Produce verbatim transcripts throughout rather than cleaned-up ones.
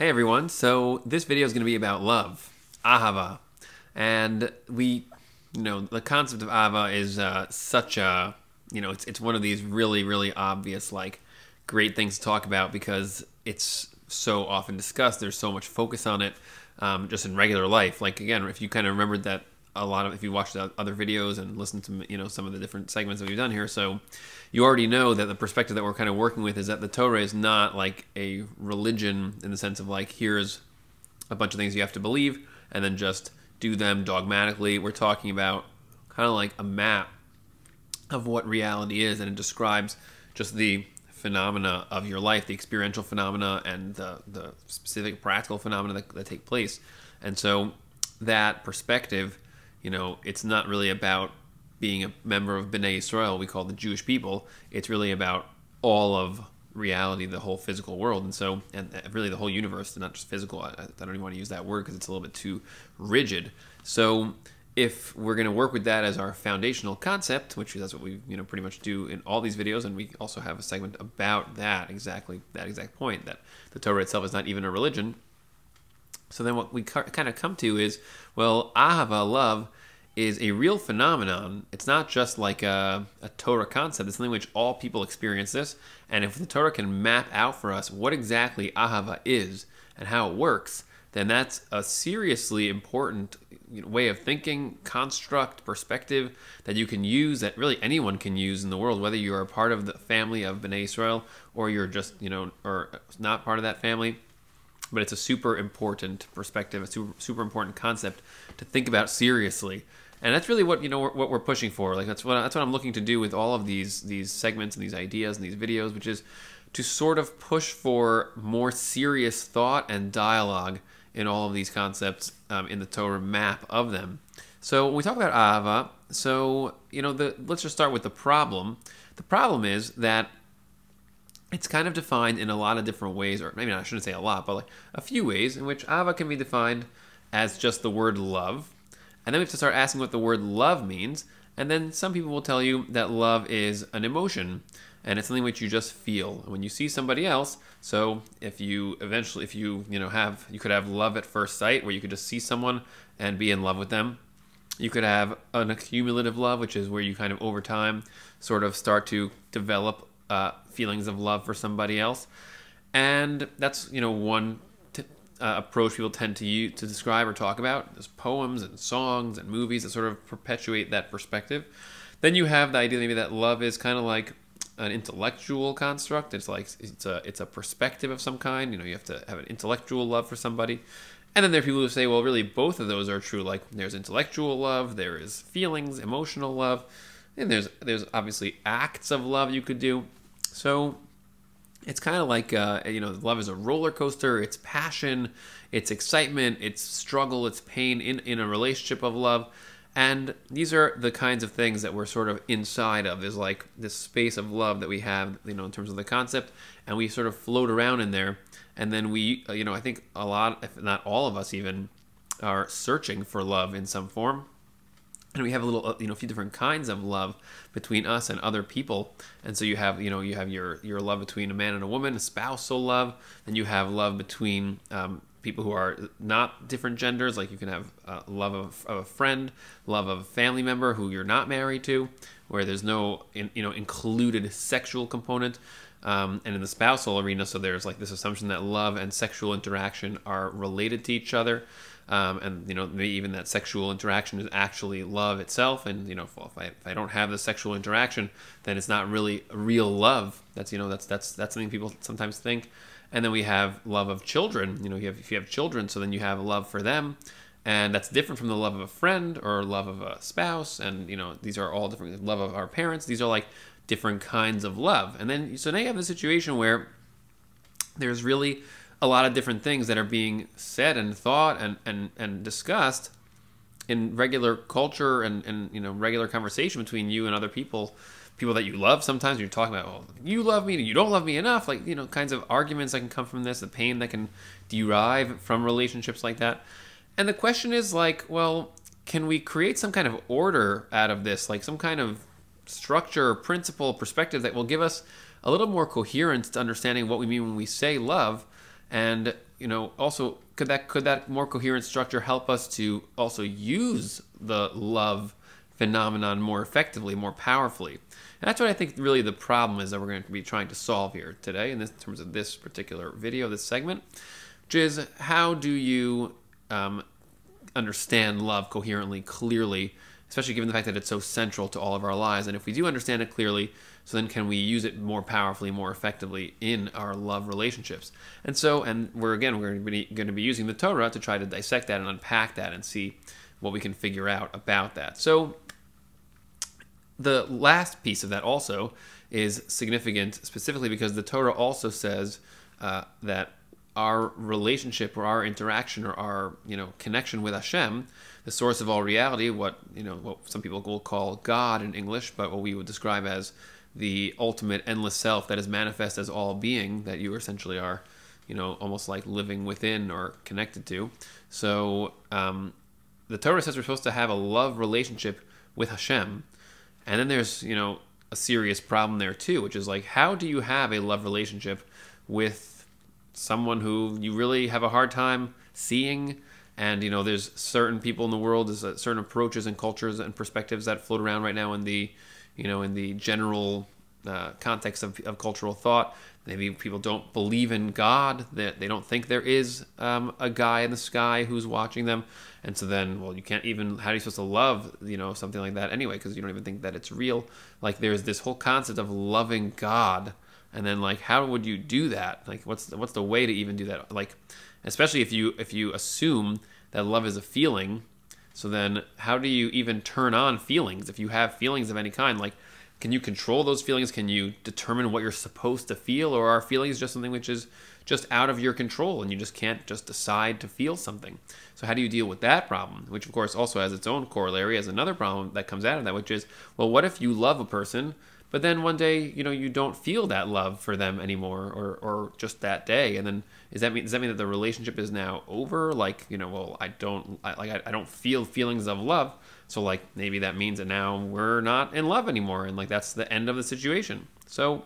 Hey everyone, so this video is going to be about love, Ahava. And we, you know, the concept of Ahava is uh, such a, you know, it's, it's one of these really, really obvious, like, great things to talk about because it's so often discussed. There's so much focus on it um, just in regular life. Like, again, if you kind of remembered that a lot of, if you watched the other videos and listened to, you know, some of the different segments that we've done here, so you already know that the perspective that we're kind of working with is that the Torah is not like a religion in the sense of like, here's a bunch of things you have to believe and then just do them dogmatically. We're talking about kind of like a map of what reality is, and it describes just the phenomena of your life, the experiential phenomena and the, the specific practical phenomena that, that take place. And so that perspective, you know, it's not really about being a member of B'nai Yisrael, we call the Jewish people. It's really about all of reality, the whole physical world. And so, and really the whole universe, not just physical. I, I don't even want to use that word because it's a little bit too rigid. So if we're going to work with that as our foundational concept, which that's what we, you know, pretty much do in all these videos. And we also have a segment about that, exactly that exact point, that the Torah itself is not even a religion. So then what we kind of come to is, well, Ahava, love, is a real phenomenon. It's not just like a, a Torah concept. It's something which all people experience this. And if the Torah can map out for us what exactly Ahava is and how it works, then that's a seriously important way of thinking, construct, perspective that you can use, that really anyone can use in the world, whether you are a part of the family of B'nai Yisrael or you're just, you know, or not part of that family. But it's a super important perspective, a super, super important concept to think about seriously. And that's really what, you know, we're, what we're pushing for. Like that's what, that's what I'm looking to do with all of these, these segments and these ideas and these videos, which is to sort of push for more serious thought and dialogue in all of these concepts um, in the Torah map of them. So when we talk about Ahava, so, you know, the, let's just start with the problem. The problem is that it's kind of defined in a lot of different ways, or maybe not, I shouldn't say a lot, but like a few ways in which Ahava can be defined as just the word love. And then we have to start asking what the word love means. And then some people will tell you that love is an emotion and it's something which you just feel when you see somebody else. So if you eventually, if you, you know, have, you could have love at first sight where you could just see someone and be in love with them. You could have an accumulative love, which is where you kind of over time sort of start to develop Uh, feelings of love for somebody else, and that's, you know, one t uh, approach people tend to use to describe or talk about. There's poems and songs and movies that sort of perpetuate that perspective. Then you have the idea maybe that love is kind of like an intellectual construct. It's like it's a it's a perspective of some kind. You know, you have to have an intellectual love for somebody. And then there are people who say, well, really both of those are true. Like there's intellectual love, there is feelings, emotional love, and there's there's obviously acts of love you could do. So it's kind of like, uh, you know, love is a roller coaster. It's passion, it's excitement, it's struggle, it's pain in, in a relationship of love. And these are the kinds of things that we're sort of inside of. There's like this space of love that we have, you know, in terms of the concept, and we sort of float around in there. And then we, you know, I think a lot, if not all of us even, are searching for love in some form. And we have a little, you know, a few different kinds of love between us and other people. And so you have, you know, you have your, your love between a man and a woman, a spousal love. Then you have love between um, people who are not different genders. Like you can have uh, love of, of a friend, love of a family member who you're not married to, where there's no, in, you know, included sexual component. Um, and in the spousal arena, so there's like this assumption that love and sexual interaction are related to each other. Um, and, you know, maybe even that sexual interaction is actually love itself. And, you know, if I, if I don't have the sexual interaction, then it's not really real love. That's, you know, that's, that's, that's something people sometimes think. And then we have love of children. You know, you have, if you have children, so then you have love for them. And that's different from the love of a friend or love of a spouse. And, you know, these are all different. Love of our parents. These are like different kinds of love. And then, so now you have the situation where there's really a lot of different things that are being said and thought and, and, and discussed in regular culture and, and, you know, regular conversation between you and other people, people that you love. Sometimes you're talking about, well, you love me, you don't love me enough. Like, you know, kinds of arguments that can come from this, the pain that can derive from relationships like that. And the question is like, well, can we create some kind of order out of this? Like some kind of structure, principle, perspective that will give us a little more coherence to understanding what we mean when we say love. And you know, also could that could that more coherent structure help us to also use the love phenomenon more effectively, more powerfully? And that's what I think really the problem is that we're going to be trying to solve here today in, this, in terms of this particular video, this segment, which is how do you um, understand love coherently, clearly, especially given the fact that it's so central to all of our lives. And if we do understand it clearly, so then can we use it more powerfully, more effectively in our love relationships? And so, and we're again, we're going to be using the Torah to try to dissect that and unpack that and see what we can figure out about that. So the last piece of that also is significant specifically because the Torah also says uh, that our relationship or our interaction or our, you know, connection with Hashem, the source of all reality, what, you know, what some people will call God in English, but what we would describe as the ultimate endless self that is manifest as all being, that you essentially are, you know, almost like living within or connected to. So um, the Torah says we're supposed to have a love relationship with Hashem. And then there's, you know, a serious problem there too, which is like, how do you have a love relationship with someone who you really have a hard time seeing? And, you know, there's certain people in the world, there's certain approaches and cultures and perspectives that float around right now in the, you know, in the general uh, context of, of cultural thought. Maybe people don't believe in God, that they don't think there is um, a guy in the sky who's watching them. And so then, well, you can't even, how are you supposed to love, you know, something like that anyway, because you don't even think that it's real. Like there's this whole concept of loving God. And then, like, how would you do that? Like, what's the, what's the way to even do that? Like, especially if you if you assume that love is a feeling, so then how do you even turn on feelings? If you have feelings of any kind, like, can you control those feelings? Can you determine what you're supposed to feel? Or are feelings just something which is just out of your control and you just can't just decide to feel something? So how do you deal with that problem? Which, of course, also has its own corollary as another problem that comes out of that, which is, well, what if you love a person, but then one day, you know, you don't feel that love for them anymore, or, or just that day, and then is that mean does that mean that the relationship is now over? Like, you know, well, I don't I, like I, I don't feel feelings of love, so like maybe that means that now we're not in love anymore, and like that's the end of the situation. So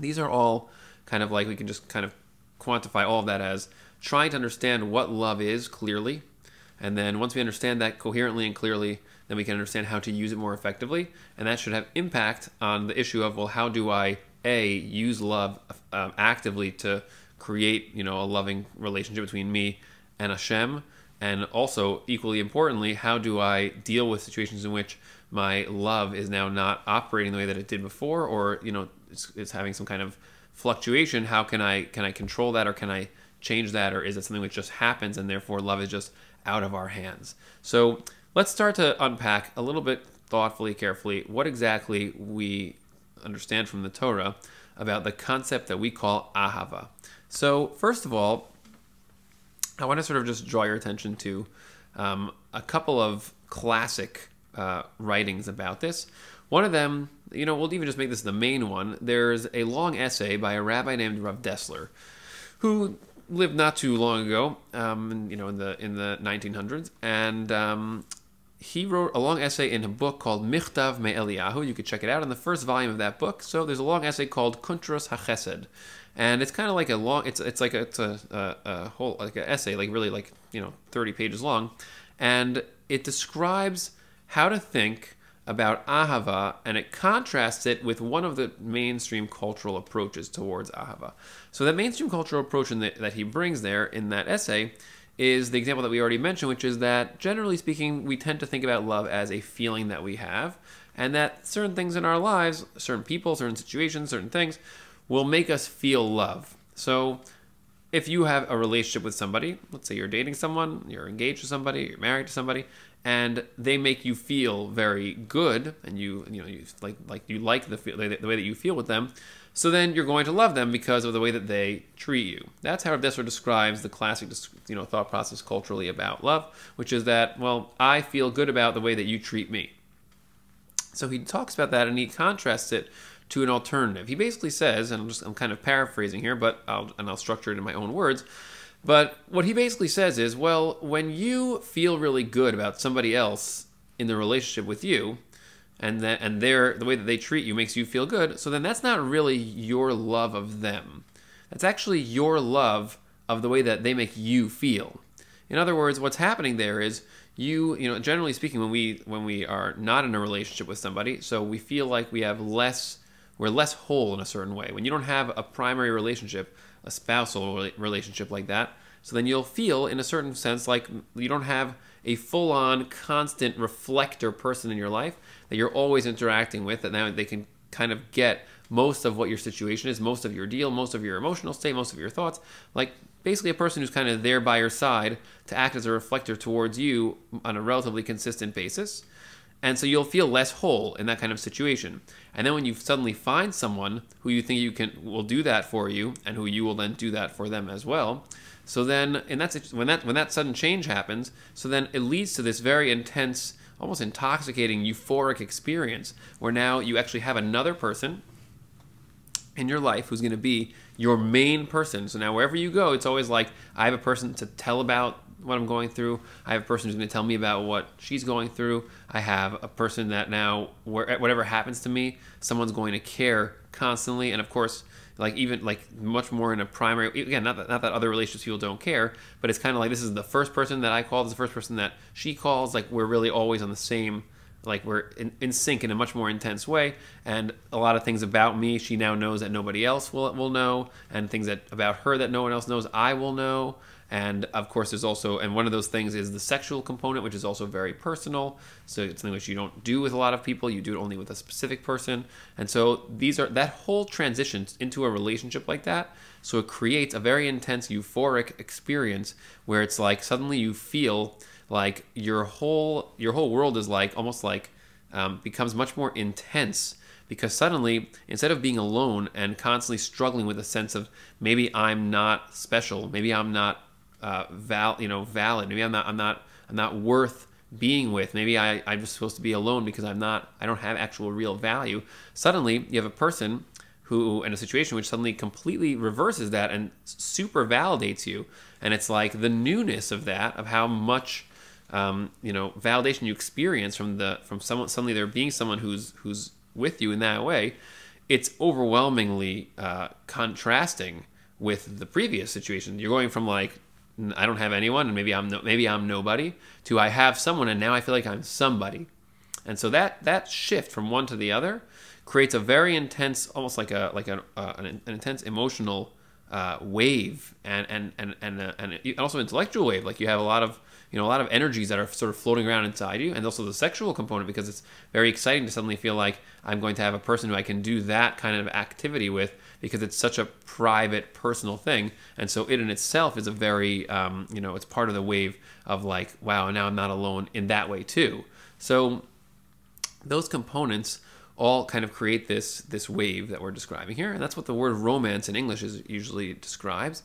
these are all kind of like we can just kind of quantify all of that as trying to understand what love is clearly, and then once we understand that coherently and clearly, then we can understand how to use it more effectively. And that should have impact on the issue of, well, how do I, A, use love um, actively to create, you know, a loving relationship between me and Hashem? And also, equally importantly, how do I deal with situations in which my love is now not operating the way that it did before, or, you know, it's, it's having some kind of fluctuation? How can I, can I control that, or can I change that, or is it something which just happens and therefore love is just out of our hands? So let's start to unpack a little bit thoughtfully, carefully, what exactly we understand from the Torah about the concept that we call Ahava. So first of all, I want to sort of just draw your attention to um, a couple of classic uh, writings about this. One of them, you know, we'll even just make this the main one. There's a long essay by a rabbi named Rav Dessler, who lived not too long ago, um, you know, in the in the nineteen hundreds, and um, he wrote a long essay in a book called Michtav Me Eliyahu. You could check it out in the first volume of that book. So there's a long essay called Kuntros HaChesed, and it's kind of like a long, it's it's like a, it's a, a, a whole like an essay, like really like, you know, thirty pages long, and it describes how to think about Ahava, and it contrasts it with one of the mainstream cultural approaches towards Ahava. So that mainstream cultural approach in the, that he brings there in that essay is the example that we already mentioned, which is that, generally speaking, we tend to think about love as a feeling that we have, and that certain things in our lives, certain people, certain situations, certain things, will make us feel love. So if you have a relationship with somebody, let's say you're dating someone, you're engaged to somebody, you're married to somebody, and they make you feel very good, and you you know you like like you like the the way that you feel with them, so then you're going to love them because of the way that they treat you. That's how Dessler describes the classic, you know, thought process culturally about love, which is that, well, I feel good about the way that you treat me. So he talks about that and he contrasts it to an alternative. He basically says, and I'm just I'm kind of paraphrasing here, but I'll and I'll structure it in my own words. But what he basically says is, well, when you feel really good about somebody else in their relationship with you, and that and their the way that they treat you makes you feel good, so then that's not really your love of them. That's actually your love of the way that they make you feel. In other words, what's happening there is you, you know, generally speaking, when we when we are not in a relationship with somebody, so we feel like we have less, we're less whole in a certain way. When you don't have a primary relationship, a spousal relationship like that, so then you'll feel in a certain sense like you don't have a full-on, constant reflector person in your life that you're always interacting with, that now they can kind of get most of what your situation is, most of your deal, most of your emotional state, most of your thoughts. Like basically a person who's kind of there by your side to act as a reflector towards you on a relatively consistent basis. And so you'll feel less whole in that kind of situation. And then when you suddenly find someone who you think you can will do that for you, and who you will then do that for them as well. So then, and that's when that when that sudden change happens. So then it leads to this very intense, almost intoxicating, euphoric experience where now you actually have another person in your life who's going to be your main person. So now wherever you go, it's always like I have a person to tell about what I'm going through. I have a person who's going to tell me about what she's going through. I have a person that now, whatever happens to me, someone's going to care constantly. And of course, like even like much more in a primary, again, not that, not that other relationships people don't care, but it's kind of like this is the first person that I call, this is the first person that she calls. Like we're really always on the same, like we're in, in sync in a much more intense way. And a lot of things about me, she now knows that nobody else will will know, and things that about her that no one else knows, I will know. And of course, there's also, and one of those things is the sexual component, which is also very personal. So it's something which you don't do with a lot of people. You do it only with a specific person. And so these are, that whole transition into a relationship like that. So it creates a very intense euphoric experience where it's like suddenly you feel like your whole, your whole world is like, almost like um, becomes much more intense. Because suddenly, instead of being alone and constantly struggling with a sense of maybe I'm not special, maybe I'm not Uh, val, you know, valid. Maybe I'm not, I'm not, I'm not worth being with. Maybe I, I'm just supposed to be alone because I'm not, I don't have actual real value. Suddenly, you have a person who, in a situation which suddenly completely reverses that and super validates you. And it's like the newness of that, of how much, um, you know, validation you experience from the, from someone suddenly there being someone who's, who's with you in that way. It's overwhelmingly uh, contrasting with the previous situation. You're going from like, I don't have anyone, and maybe I'm no, maybe I'm nobody, to I have someone, and now I feel like I'm somebody. And so that that shift from one to the other creates a very intense, almost like a like a, uh, an, an intense emotional uh, wave, and and and and, uh, and also intellectual wave. Like you have a lot of you know a lot of energies that are sort of floating around inside you, and also the sexual component, because it's very exciting to suddenly feel like I'm going to have a person who I can do that kind of activity with. Because it's such a private, personal thing, and so it in itself is a very, um, you know, it's part of the wave of like, wow, now I'm not alone in that way too. So those components all kind of create this this wave that we're describing here, and that's what the word romance in English is usually describes.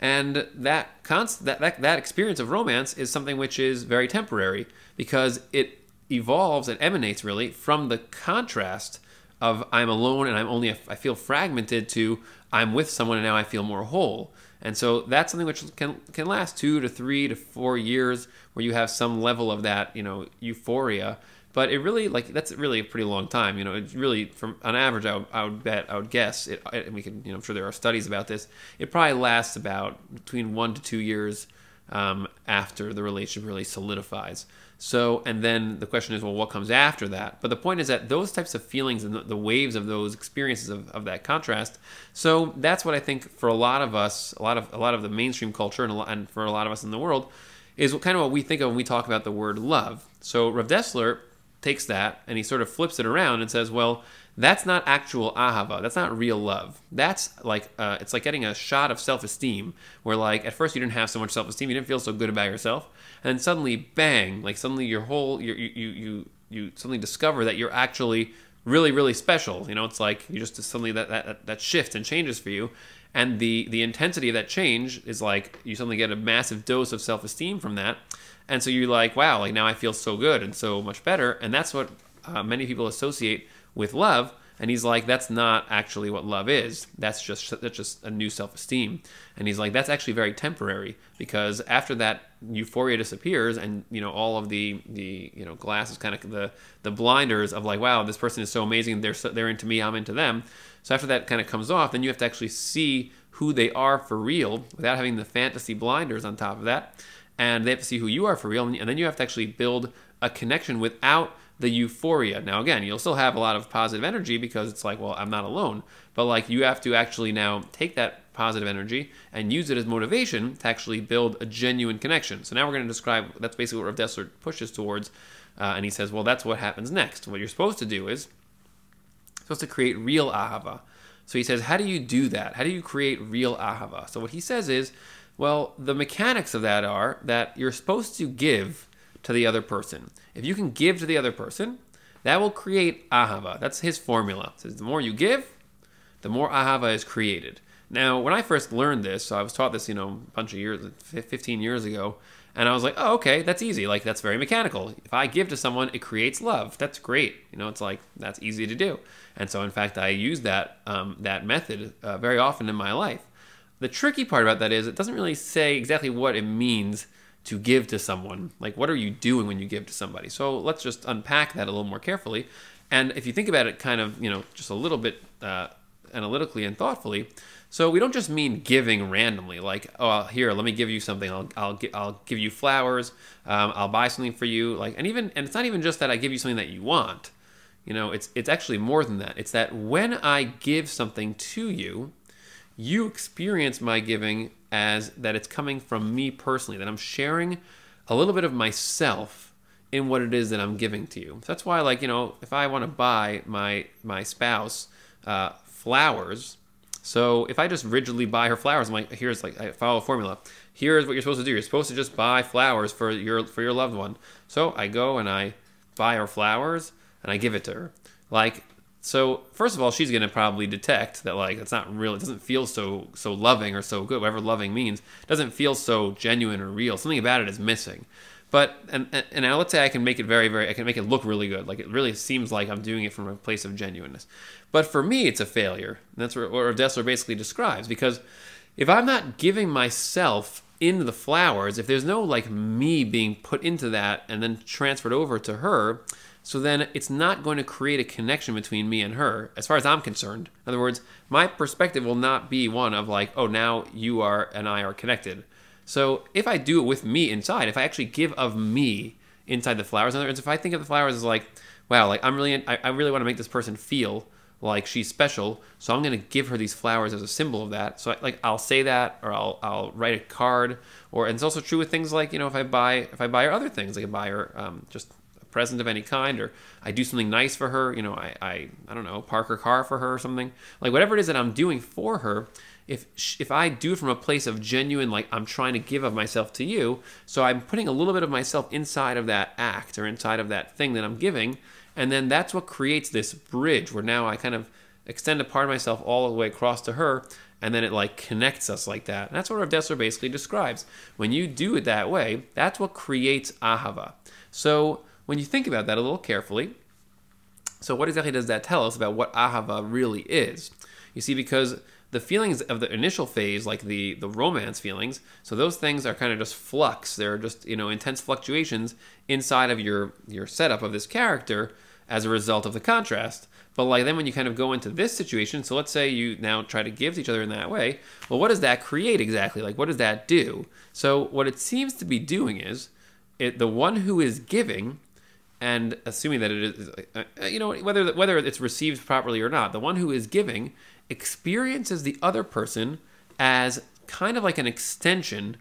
And that const that that that experience of romance is something which is very temporary, because it evolves and emanates really from the contrast of I'm alone and I'm only a, I feel fragmented, to I'm with someone and now I feel more whole. And so that's something which can can last two to three to four years, where you have some level of that, you know, euphoria. But it really, like, that's really a pretty long time. You know, it's really, from on average, I would, I would bet, I would guess, it, and we can, you know, I'm sure there are studies about this, it probably lasts about between one to two years um, after the relationship really solidifies. So, and then the question is, well, what comes after that? But the point is that those types of feelings and the waves of those experiences of, of that contrast. So that's what I think for a lot of us, a lot of a lot of the mainstream culture, and, a lot, and for a lot of us in the world, is kind of what we think of when we talk about the word love. So Rav Dessler takes that and he sort of flips it around and says, well, that's not actual ahava. That's not real love. That's like, uh, it's like getting a shot of self-esteem, where like at first you didn't have so much self-esteem, you didn't feel so good about yourself, and then suddenly, bang! Like suddenly your whole, you you you you suddenly discover that you're actually really really special. You know, it's like you just suddenly that that that shifts and changes for you, and the the intensity of that change is like you suddenly get a massive dose of self-esteem from that, and so you're like, wow, like now I feel so good and so much better, and that's what uh, many people associate with love. And he's like, that's not actually what love is. That's just that's just a new self-esteem. And he's like, that's actually very temporary, because after that euphoria disappears, and you know all of the the you know glasses, kind of the the blinders of like, wow, this person is so amazing. They're so, they're into me. I'm into them. So after that kind of comes off, then you have to actually see who they are for real without having the fantasy blinders on top of that. And they have to see who you are for real. And then you have to actually build a connection without the euphoria. Now, again, you'll still have a lot of positive energy because it's like, well, I'm not alone. But like you have to actually now take that positive energy and use it as motivation to actually build a genuine connection. So now we're going to describe, that's basically what Rav Dessler pushes towards. Uh, and he says, well, that's what happens next. What you're supposed to do is supposed to create real ahava. So he says, how do you do that? How do you create real ahava? So what he says is, well, the mechanics of that are that you're supposed to give to the other person. If you can give to the other person, that will create ahava. That's his formula. It says the more you give, the more ahava is created. Now, when I first learned this, so I was taught this, you know, a bunch of years, fifteen years ago, and I was like, oh, okay, that's easy. Like, that's very mechanical. If I give to someone, it creates love. That's great. You know, it's like, that's easy to do. And so, in fact, I use that, um, that method uh, very often in my life. The tricky part about that is it doesn't really say exactly what it means to give to someone. Like, what are you doing when you give to somebody? So let's just unpack that a little more carefully. And if you think about it kind of, you know, just a little bit uh, analytically and thoughtfully, so we don't just mean giving randomly, like, oh, here, let me give you something. I'll, I'll, I'll give you flowers. Um, I'll buy something for you. Like, and even, and it's not even just that I give you something that you want. You know, it's, it's actually more than that. It's that when I give something to you, you experience my giving as that it's coming from me personally, that I'm sharing a little bit of myself in what it is that I'm giving to you. So that's why, like, you know, if I want to buy my my spouse uh, flowers, so if I just rigidly buy her flowers, I'm like, here's like, I follow a formula. Here's what you're supposed to do. You're supposed to just buy flowers for your for your loved one. So I go and I buy her flowers and I give it to her. Like, so first of all, she's going to probably detect that, like, it's not real. It doesn't feel so so loving or so good, whatever loving means. It doesn't feel so genuine or real. Something about it is missing. But, and, and now let's say I can make it very, very, I can make it look really good. Like, it really seems like I'm doing it from a place of genuineness. But for me, it's a failure. And that's what Rav Dessler basically describes. Because if I'm not giving myself into the flowers, if there's no, like, me being put into that and then transferred over to her, so then it's not going to create a connection between me and her, as far as I'm concerned. In other words, my perspective will not be one of like, oh, now you are and I are connected. So if I do it with me inside, if I actually give of me inside the flowers, in other words, if I think of the flowers as like, wow, like I'm really, I, I really want to make this person feel like she's special, so I'm going to give her these flowers as a symbol of that. So I, like, I'll say that, or I'll I'll write a card, or and it's also true with things like, you know, if I buy if I buy her other things, like I buy her um, just. present of any kind, or I do something nice for her, you know, I, I I don't know, park her car for her or something. Like, whatever it is that I'm doing for her, if if I do it from a place of genuine, like, I'm trying to give of myself to you, so I'm putting a little bit of myself inside of that act or inside of that thing that I'm giving, and then that's what creates this bridge where now I kind of extend a part of myself all the way across to her, and then it, like, connects us like that. And that's what Rav Dessler basically describes. When you do it that way, that's what creates ahava. So when you think about that a little carefully, so what exactly does that tell us about what ahava really is? You see, because the feelings of the initial phase, like the, the romance feelings, so those things are kind of just flux. They're just, you know, intense fluctuations inside of your, your setup of this character as a result of the contrast. But like then when you kind of go into this situation, so let's say you now try to give to each other in that way, well, what does that create exactly? Like, what does that do? So what it seems to be doing is it, the one who is giving, and assuming that it is, you know, whether whether it's received properly or not, the one who is giving experiences the other person as kind of like an extension,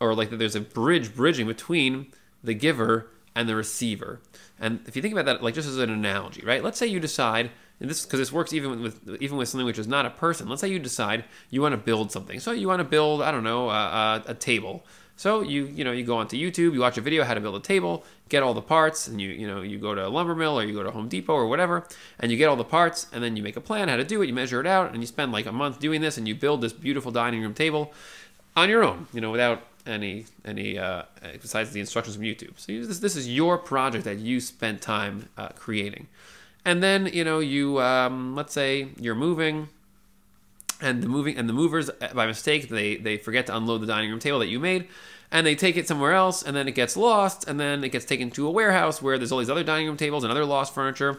or like that there's a bridge bridging between the giver and the receiver. And if you think about that, like, just as an analogy, right? Let's say you decide, and this, because this works even with even with something which is not a person. Let's say you decide you want to build something. So you want to build, I don't know, a, a table. So you you know you go onto YouTube, you watch a video how to build a table, get all the parts, and you you know you go to a lumber mill or you go to Home Depot or whatever, and you get all the parts, and then you make a plan how to do it, you measure it out, and you spend like a month doing this, and you build this beautiful dining room table on your own, you know, without any any uh, besides the instructions from YouTube. So you, this this is your project that you spent time uh, creating, and then you know you um, let's say you're moving. And the moving and the movers, by mistake, they they forget to unload the dining room table that you made, and they take it somewhere else, and then it gets lost, and then it gets taken to a warehouse where there's all these other dining room tables and other lost furniture,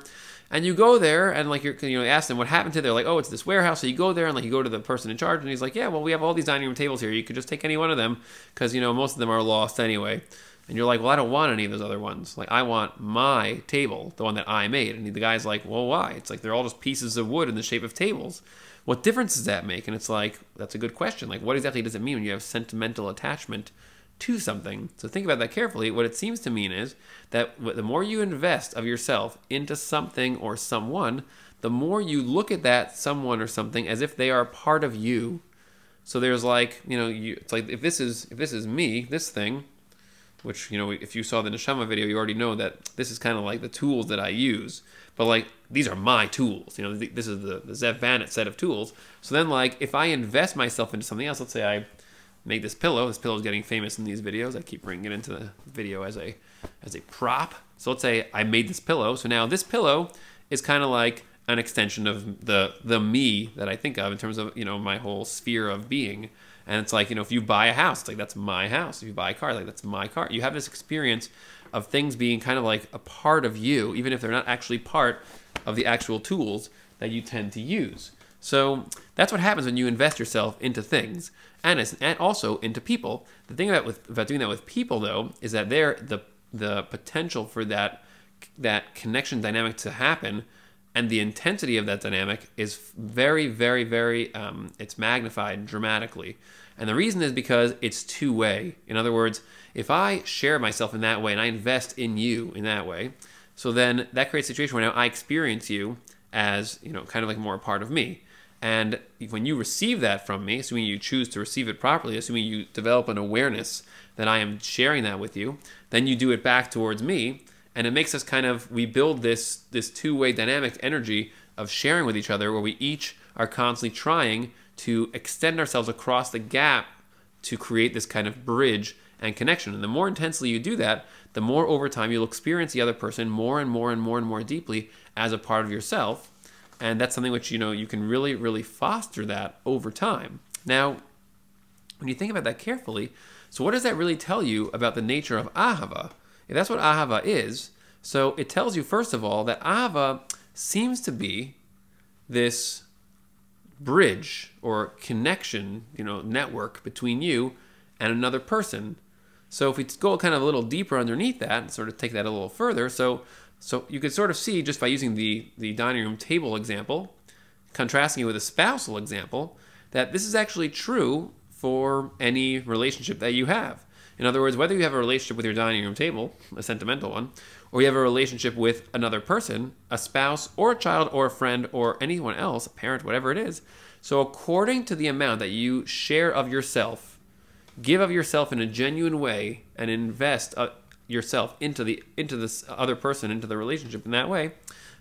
And you go there and like you're, you know, ask them what happened to it. They're like, oh, it's this warehouse. So you go there and like you go to the person in charge and he's like, yeah, well, we have all these dining room tables here. You could just take any one of them because, you know, most of them are lost anyway. And you're like, well, I don't want any of those other ones. Like, I want my table, the one that I made. And the guy's like, well, why? It's like they're all just pieces of wood in the shape of tables. What difference does that make? And it's like, that's a good question. Like, what exactly does it mean when you have sentimental attachment to something? So think about that carefully. What it seems to mean is that the more you invest of yourself into something or someone, the more you look at that someone or something as if they are part of you. So there's like, you know, you, it's like if this is if this is me, this thing, which, you know, if you saw the Nishama video, you already know that this is kind of like the tools that I use. But, like, these are my tools. You know, th this is the, the Zev Vanit set of tools. So then, like, if I invest myself into something else, let's say I make this pillow. This pillow is getting famous in these videos. I keep bringing it into the video as a, as a prop. So let's say I made this pillow. So now this pillow is kind of like an extension of the, the me that I think of in terms of, you know, my whole sphere of being. And it's like, you know, if you buy a house, it's like, that's my house. If you buy a car, like, that's my car. You have this experience of things being kind of like a part of you, even if they're not actually part of the actual tools that you tend to use. So that's what happens when you invest yourself into things and, and also into people. The thing about, with, about doing that with people, though, is that they're, the, the potential for that, that connection dynamic to happen and the intensity of that dynamic is very, very, very, um, it's magnified dramatically. And the reason is because it's two-way. In other words, if I share myself in that way and I invest in you in that way, so then that creates a situation where now I experience you as, you know, kind of like more a part of me. And when you receive that from me, assuming you choose to receive it properly, assuming you develop an awareness that I am sharing that with you, then you do it back towards me. And it makes us kind of, we build this, this two-way dynamic energy of sharing with each other where we each are constantly trying to extend ourselves across the gap to create this kind of bridge and connection. And the more intensely you do that, the more over time you'll experience the other person more and more and more and more deeply as a part of yourself. And that's something which, you know, you can really, really foster that over time. Now, when you think about that carefully, so what does that really tell you about the nature of Ahava? If that's what Ahava is, so it tells you, first of all, that Ahava seems to be this bridge or connection, you know, network between you and another person. So if we go kind of a little deeper underneath that and sort of take that a little further, so so you could sort of see just by using the, the dining room table example, contrasting it with a spousal example, that this is actually true for any relationship that you have. In other words, whether you have a relationship with your dining room table, a sentimental one, or you have a relationship with another person, a spouse or a child or a friend or anyone else, a parent, whatever it is. So according to the amount that you share of yourself, give of yourself in a genuine way and invest uh, yourself into the into this other person, into the relationship in that way.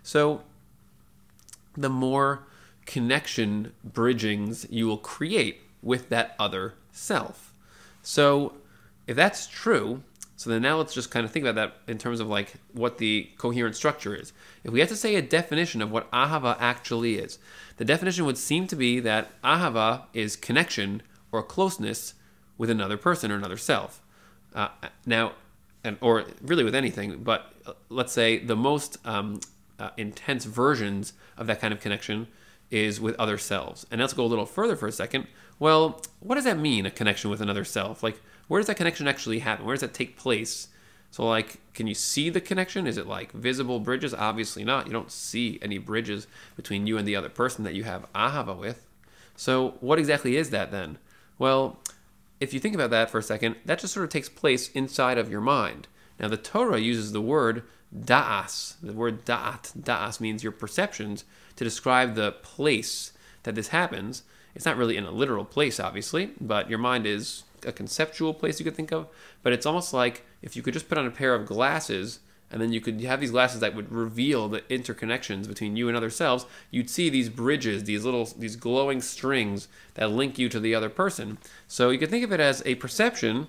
So the more connection bridgings you will create with that other self. So if that's true, so then now let's just kind of think about that in terms of like what the coherent structure is. If we had to say a definition of what Ahava actually is, the definition would seem to be that Ahava is connection or closeness with another person or another self. Uh, now, and, or really with anything, but let's say the most um, uh, intense versions of that kind of connection is with other selves. And let's go a little further for a second. Well, what does that mean, a connection with another self? Like, where does that connection actually happen? Where does that take place? So, like, can you see the connection? Is it, like, visible bridges? Obviously not. You don't see any bridges between you and the other person that you have Ahava with. So what exactly is that then? Well, if you think about that for a second, that just sort of takes place inside of your mind. Now, the Torah uses the word da'as. The word da'at, da'as means your perceptions, to describe the place that this happens. It's not really in a literal place, obviously, but your mind is a conceptual place you could think of, but it's almost like if you could just put on a pair of glasses and then you could have these glasses that would reveal the interconnections between you and other selves, you'd see these bridges, these little, these glowing strings that link you to the other person. So you could think of it as a perception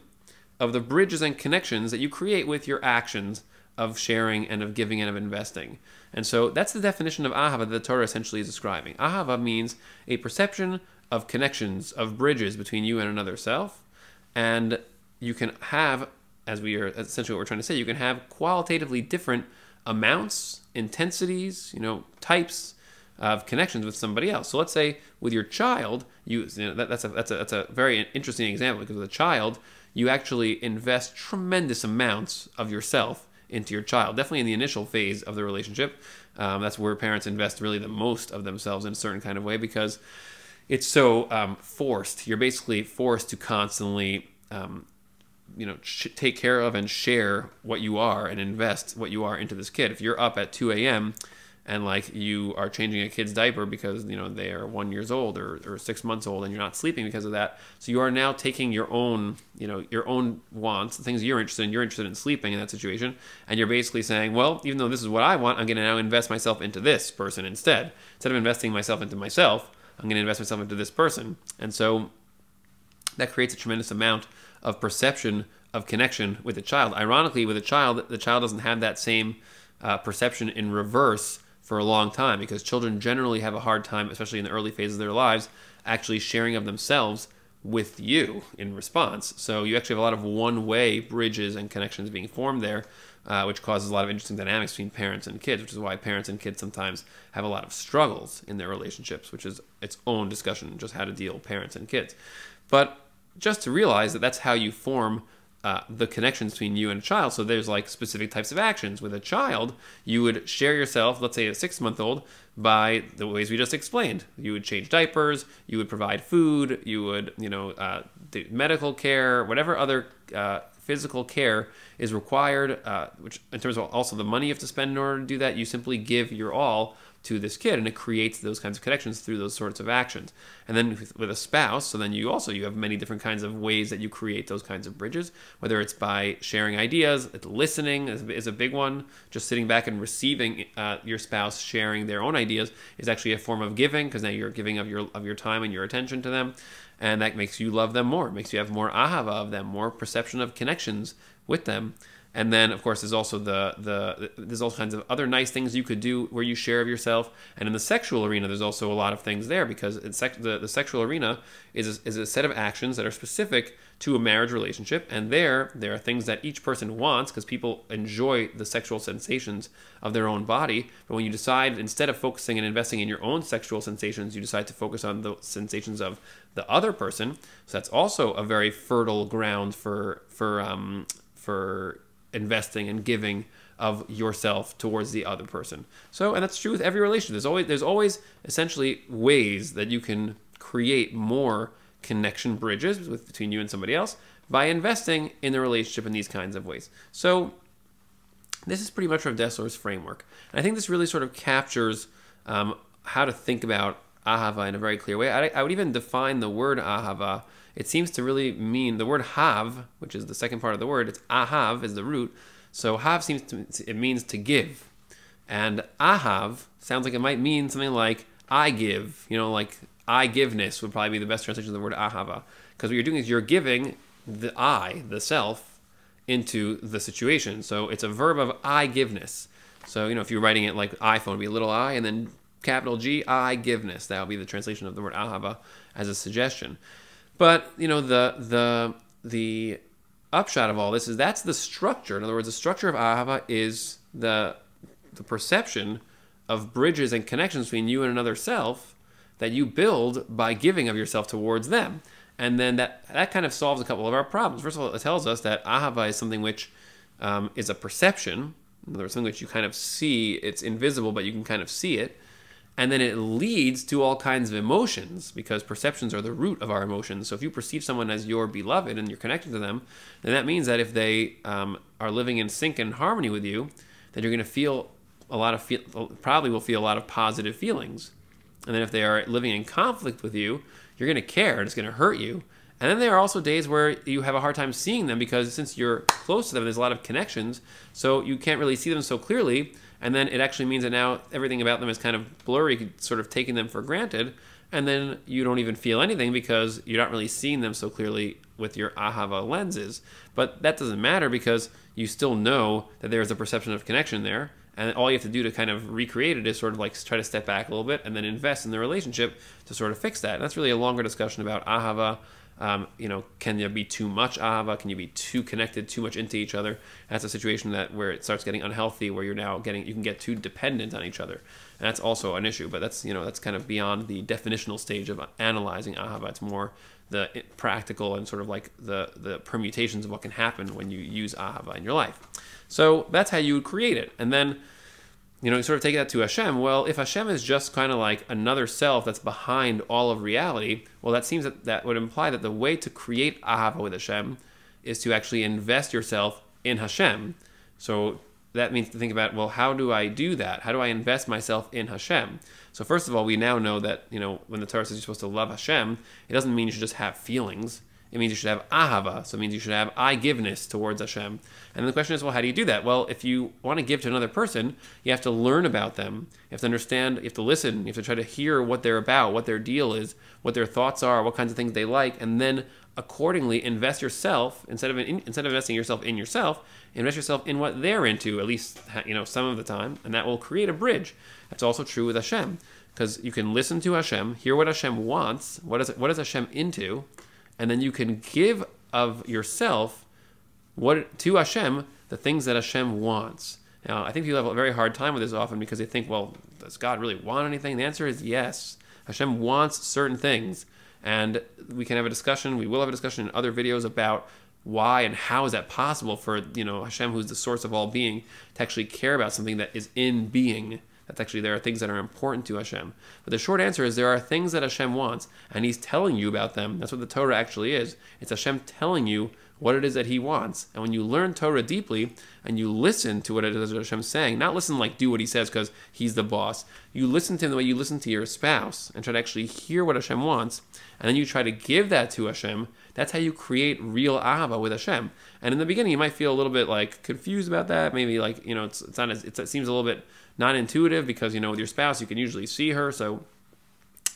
of the bridges and connections that you create with your actions of sharing and of giving and of investing. And so that's the definition of Ahava that the Torah essentially is describing. Ahava means a perception of connections, of bridges between you and another self. And you can have, as we are essentially what we're trying to say, you can have qualitatively different amounts, intensities, you know, types of connections with somebody else. So let's say with your child, you, you know, that, that's a that's a that's a very interesting example, because with a child, you actually invest tremendous amounts of yourself into your child. Definitely in the initial phase of the relationship, um, that's where parents invest really the most of themselves in a certain kind of way, because it's so um, forced. You're basically forced to constantly, um, you know, sh take care of and share what you are and invest what you are into this kid. If you're up at two A M and like you are changing a kid's diaper because, you know, they are one years old or, or six months old and you're not sleeping because of that. So you are now taking your own, you know, your own wants, the things you're interested in, you're interested in sleeping in that situation. And you're basically saying, well, even though this is what I want, I'm gonna now invest myself into this person instead. Instead of investing myself into myself, I'm gonna invest myself into this person. And so that creates a tremendous amount of perception of connection with the child. Ironically, with a child, the child doesn't have that same uh, perception in reverse for a long time, because children generally have a hard time, especially in the early phases of their lives, actually sharing of themselves with you in response. So you actually have a lot of one-way bridges and connections being formed there, uh, which causes a lot of interesting dynamics between parents and kids, which is why parents and kids sometimes have a lot of struggles in their relationships, which is its own discussion, just how to deal with parents and kids. But just to realize that that's how you form Uh, the connections between you and a child. So there's like specific types of actions. With a child, you would share yourself, let's say a six-month-old, by the ways we just explained. You would change diapers, you would provide food, you would, you know, uh, do medical care, whatever other uh, physical care is required, uh, which in terms of also the money you have to spend in order to do that, you simply give your all to this kid, and it creates those kinds of connections through those sorts of actions. And then with, with a spouse, so then you also, you have many different kinds of ways that you create those kinds of bridges, whether it's by sharing ideas, listening is, is a big one. Just sitting back and receiving uh, your spouse sharing their own ideas is actually a form of giving, because now you're giving of your, of your time and your attention to them, and that makes you love them more. It makes you have more ahava of them, more perception of connections with them. And then, of course, there's also the, the there's all kinds of other nice things you could do where you share of yourself. And in the sexual arena, there's also a lot of things there, because it's sec the, the sexual arena is a, is a set of actions that are specific to a marriage relationship. And there, there are things that each person wants, because people enjoy the sexual sensations of their own body. But when you decide, instead of focusing and investing in your own sexual sensations, you decide to focus on the sensations of the other person. So that's also a very fertile ground for, for, um, for investing and giving of yourself towards the other person. So, and that's true with every relationship. There's always, there's always essentially ways that you can create more connection bridges with, between you and somebody else by investing in the relationship in these kinds of ways. So this is pretty much Rav Dessler's framework. And I think this really sort of captures um, how to think about ahava in a very clear way. I, I would even define the word ahava. It seems to really mean the word hav, which is the second part of the word. It's ahav is the root. So hav seems to, it means to give, and ahav sounds like it might mean something like I give. You know, like I giveness would probably be the best translation of the word ahava, because what you're doing is you're giving the I, the self, into the situation. So it's a verb of I giveness. So you know, if you're writing it like iPhone, it'd be a little I and then capital G, I giveness. That would be the translation of the word ahava as a suggestion. But you know, the the the upshot of all this is that's the structure. In other words, the structure of ahava is the the perception of bridges and connections between you and another self that you build by giving of yourself towards them. And then that that kind of solves a couple of our problems. First of all, it tells us that ahava is something which um, is a perception. In other words, something which you kind of see. It's invisible, but you can kind of see it. And then it leads to all kinds of emotions, because perceptions are the root of our emotions. So if you perceive someone as your beloved and you're connected to them, then that means that if they um, are living in sync and harmony with you, then you're going to feel a lot of feel, probably will feel a lot of positive feelings. And then if they are living in conflict with you, you're going to care and it's going to hurt you. And then there are also days where you have a hard time seeing them, because since you're close to them, there's a lot of connections, so you can't really see them so clearly. And then it actually means that now everything about them is kind of blurry, sort of taking them for granted. And then you don't even feel anything, because you're not really seeing them so clearly with your ahava lenses. But that doesn't matter, because you still know that there's a perception of connection there. And all you have to do to kind of recreate it is sort of like try to step back a little bit and then invest in the relationship to sort of fix that. And that's really a longer discussion about ahava Um, you know, can there be too much ahava? Can you be too connected, too much into each other? That's a situation that where it starts getting unhealthy, where you're now getting, you can get too dependent on each other, and that's also an issue. But that's, you know, that's kind of beyond the definitional stage of analyzing ahava. It's more the practical and sort of like the the permutations of what can happen when you use ahava in your life. So that's how you would create it, and then, you know, you sort of take that to Hashem. Well, if Hashem is just kind of like another self that's behind all of reality, well, that seems that that would imply that the way to create Ahava with Hashem is to actually invest yourself in Hashem. So that means to think about, well, how do I do that? How do I invest myself in Hashem? So first of all, we now know that, you know, when the Torah says you're supposed to love Hashem, it doesn't mean you should just have feelings. It means you should have ahava, so it means you should have I-giveness towards Hashem. And the question is, well, how do you do that? Well, if you want to give to another person, you have to learn about them. You have to understand, you have to listen, you have to try to hear what they're about, what their deal is, what their thoughts are, what kinds of things they like, and then accordingly invest yourself, instead of in, instead of investing yourself in yourself, invest yourself in what they're into, at least, you know, some of the time, and that will create a bridge. That's also true with Hashem, because you can listen to Hashem, hear what Hashem wants, what is, what is Hashem into, and then you can give of yourself what to Hashem, the things that Hashem wants. Now, I think people have a very hard time with this often because they think, well, does God really want anything? The answer is yes. Hashem wants certain things. And we can have a discussion, we will have a discussion in other videos about why and how is that possible for, you know, Hashem, who's the source of all being, to actually care about something that is in being. That's actually, there are things that are important to Hashem. But the short answer is there are things that Hashem wants, and He's telling you about them. That's what the Torah actually is. It's Hashem telling you what it is that He wants. And when you learn Torah deeply, and you listen to what it is that Hashem's saying, not listen like do what He says because He's the boss. You listen to Him the way you listen to your spouse, and try to actually hear what Hashem wants, and then you try to give that to Hashem. That's how you create real ahava with Hashem. And in the beginning, you might feel a little bit like confused about that. Maybe like, you know, it's, it's not as, it's, it seems a little bit not intuitive because, you know, with your spouse, you can usually see her, so,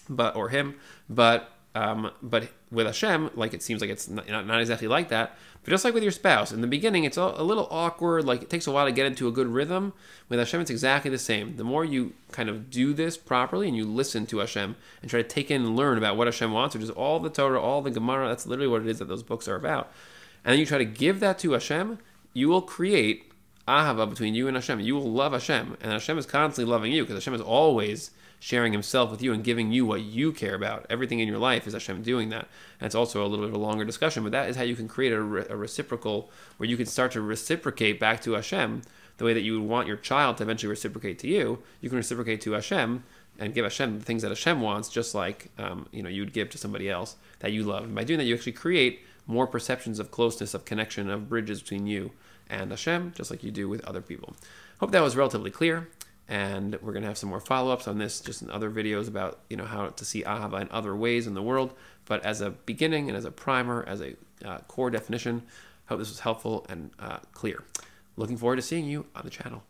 but, or him, but, um, but with Hashem, like, it seems like it's not, not exactly like that. But just like with your spouse, in the beginning, it's a little awkward, like it takes a while to get into a good rhythm. With Hashem, it's exactly the same. The more you kind of do this properly and you listen to Hashem and try to take in and learn about what Hashem wants, which is all the Torah, all the Gemara, that's literally what it is that those books are about. And then you try to give that to Hashem, you will create ahava between you and Hashem. You will love Hashem, and Hashem is constantly loving you because Hashem is always sharing Himself with you and giving you what you care about. Everything in your life is Hashem doing that. And it's also a little bit of a longer discussion, but that is how you can create a, re a reciprocal, where you can start to reciprocate back to Hashem the way that you would want your child to eventually reciprocate to you. You can reciprocate to Hashem and give Hashem the things that Hashem wants, just like um, you know, you'd give to somebody else that you love. And by doing that, you actually create more perceptions of closeness, of connection, of bridges between you and Hashem, just like you do with other people. Hope that was relatively clear. And we're going to have some more follow-ups on this, just in other videos about, you know, how to see Ahava in other ways in the world. But as a beginning and as a primer, as a uh, core definition, I hope this was helpful and uh, clear. Looking forward to seeing you on the channel.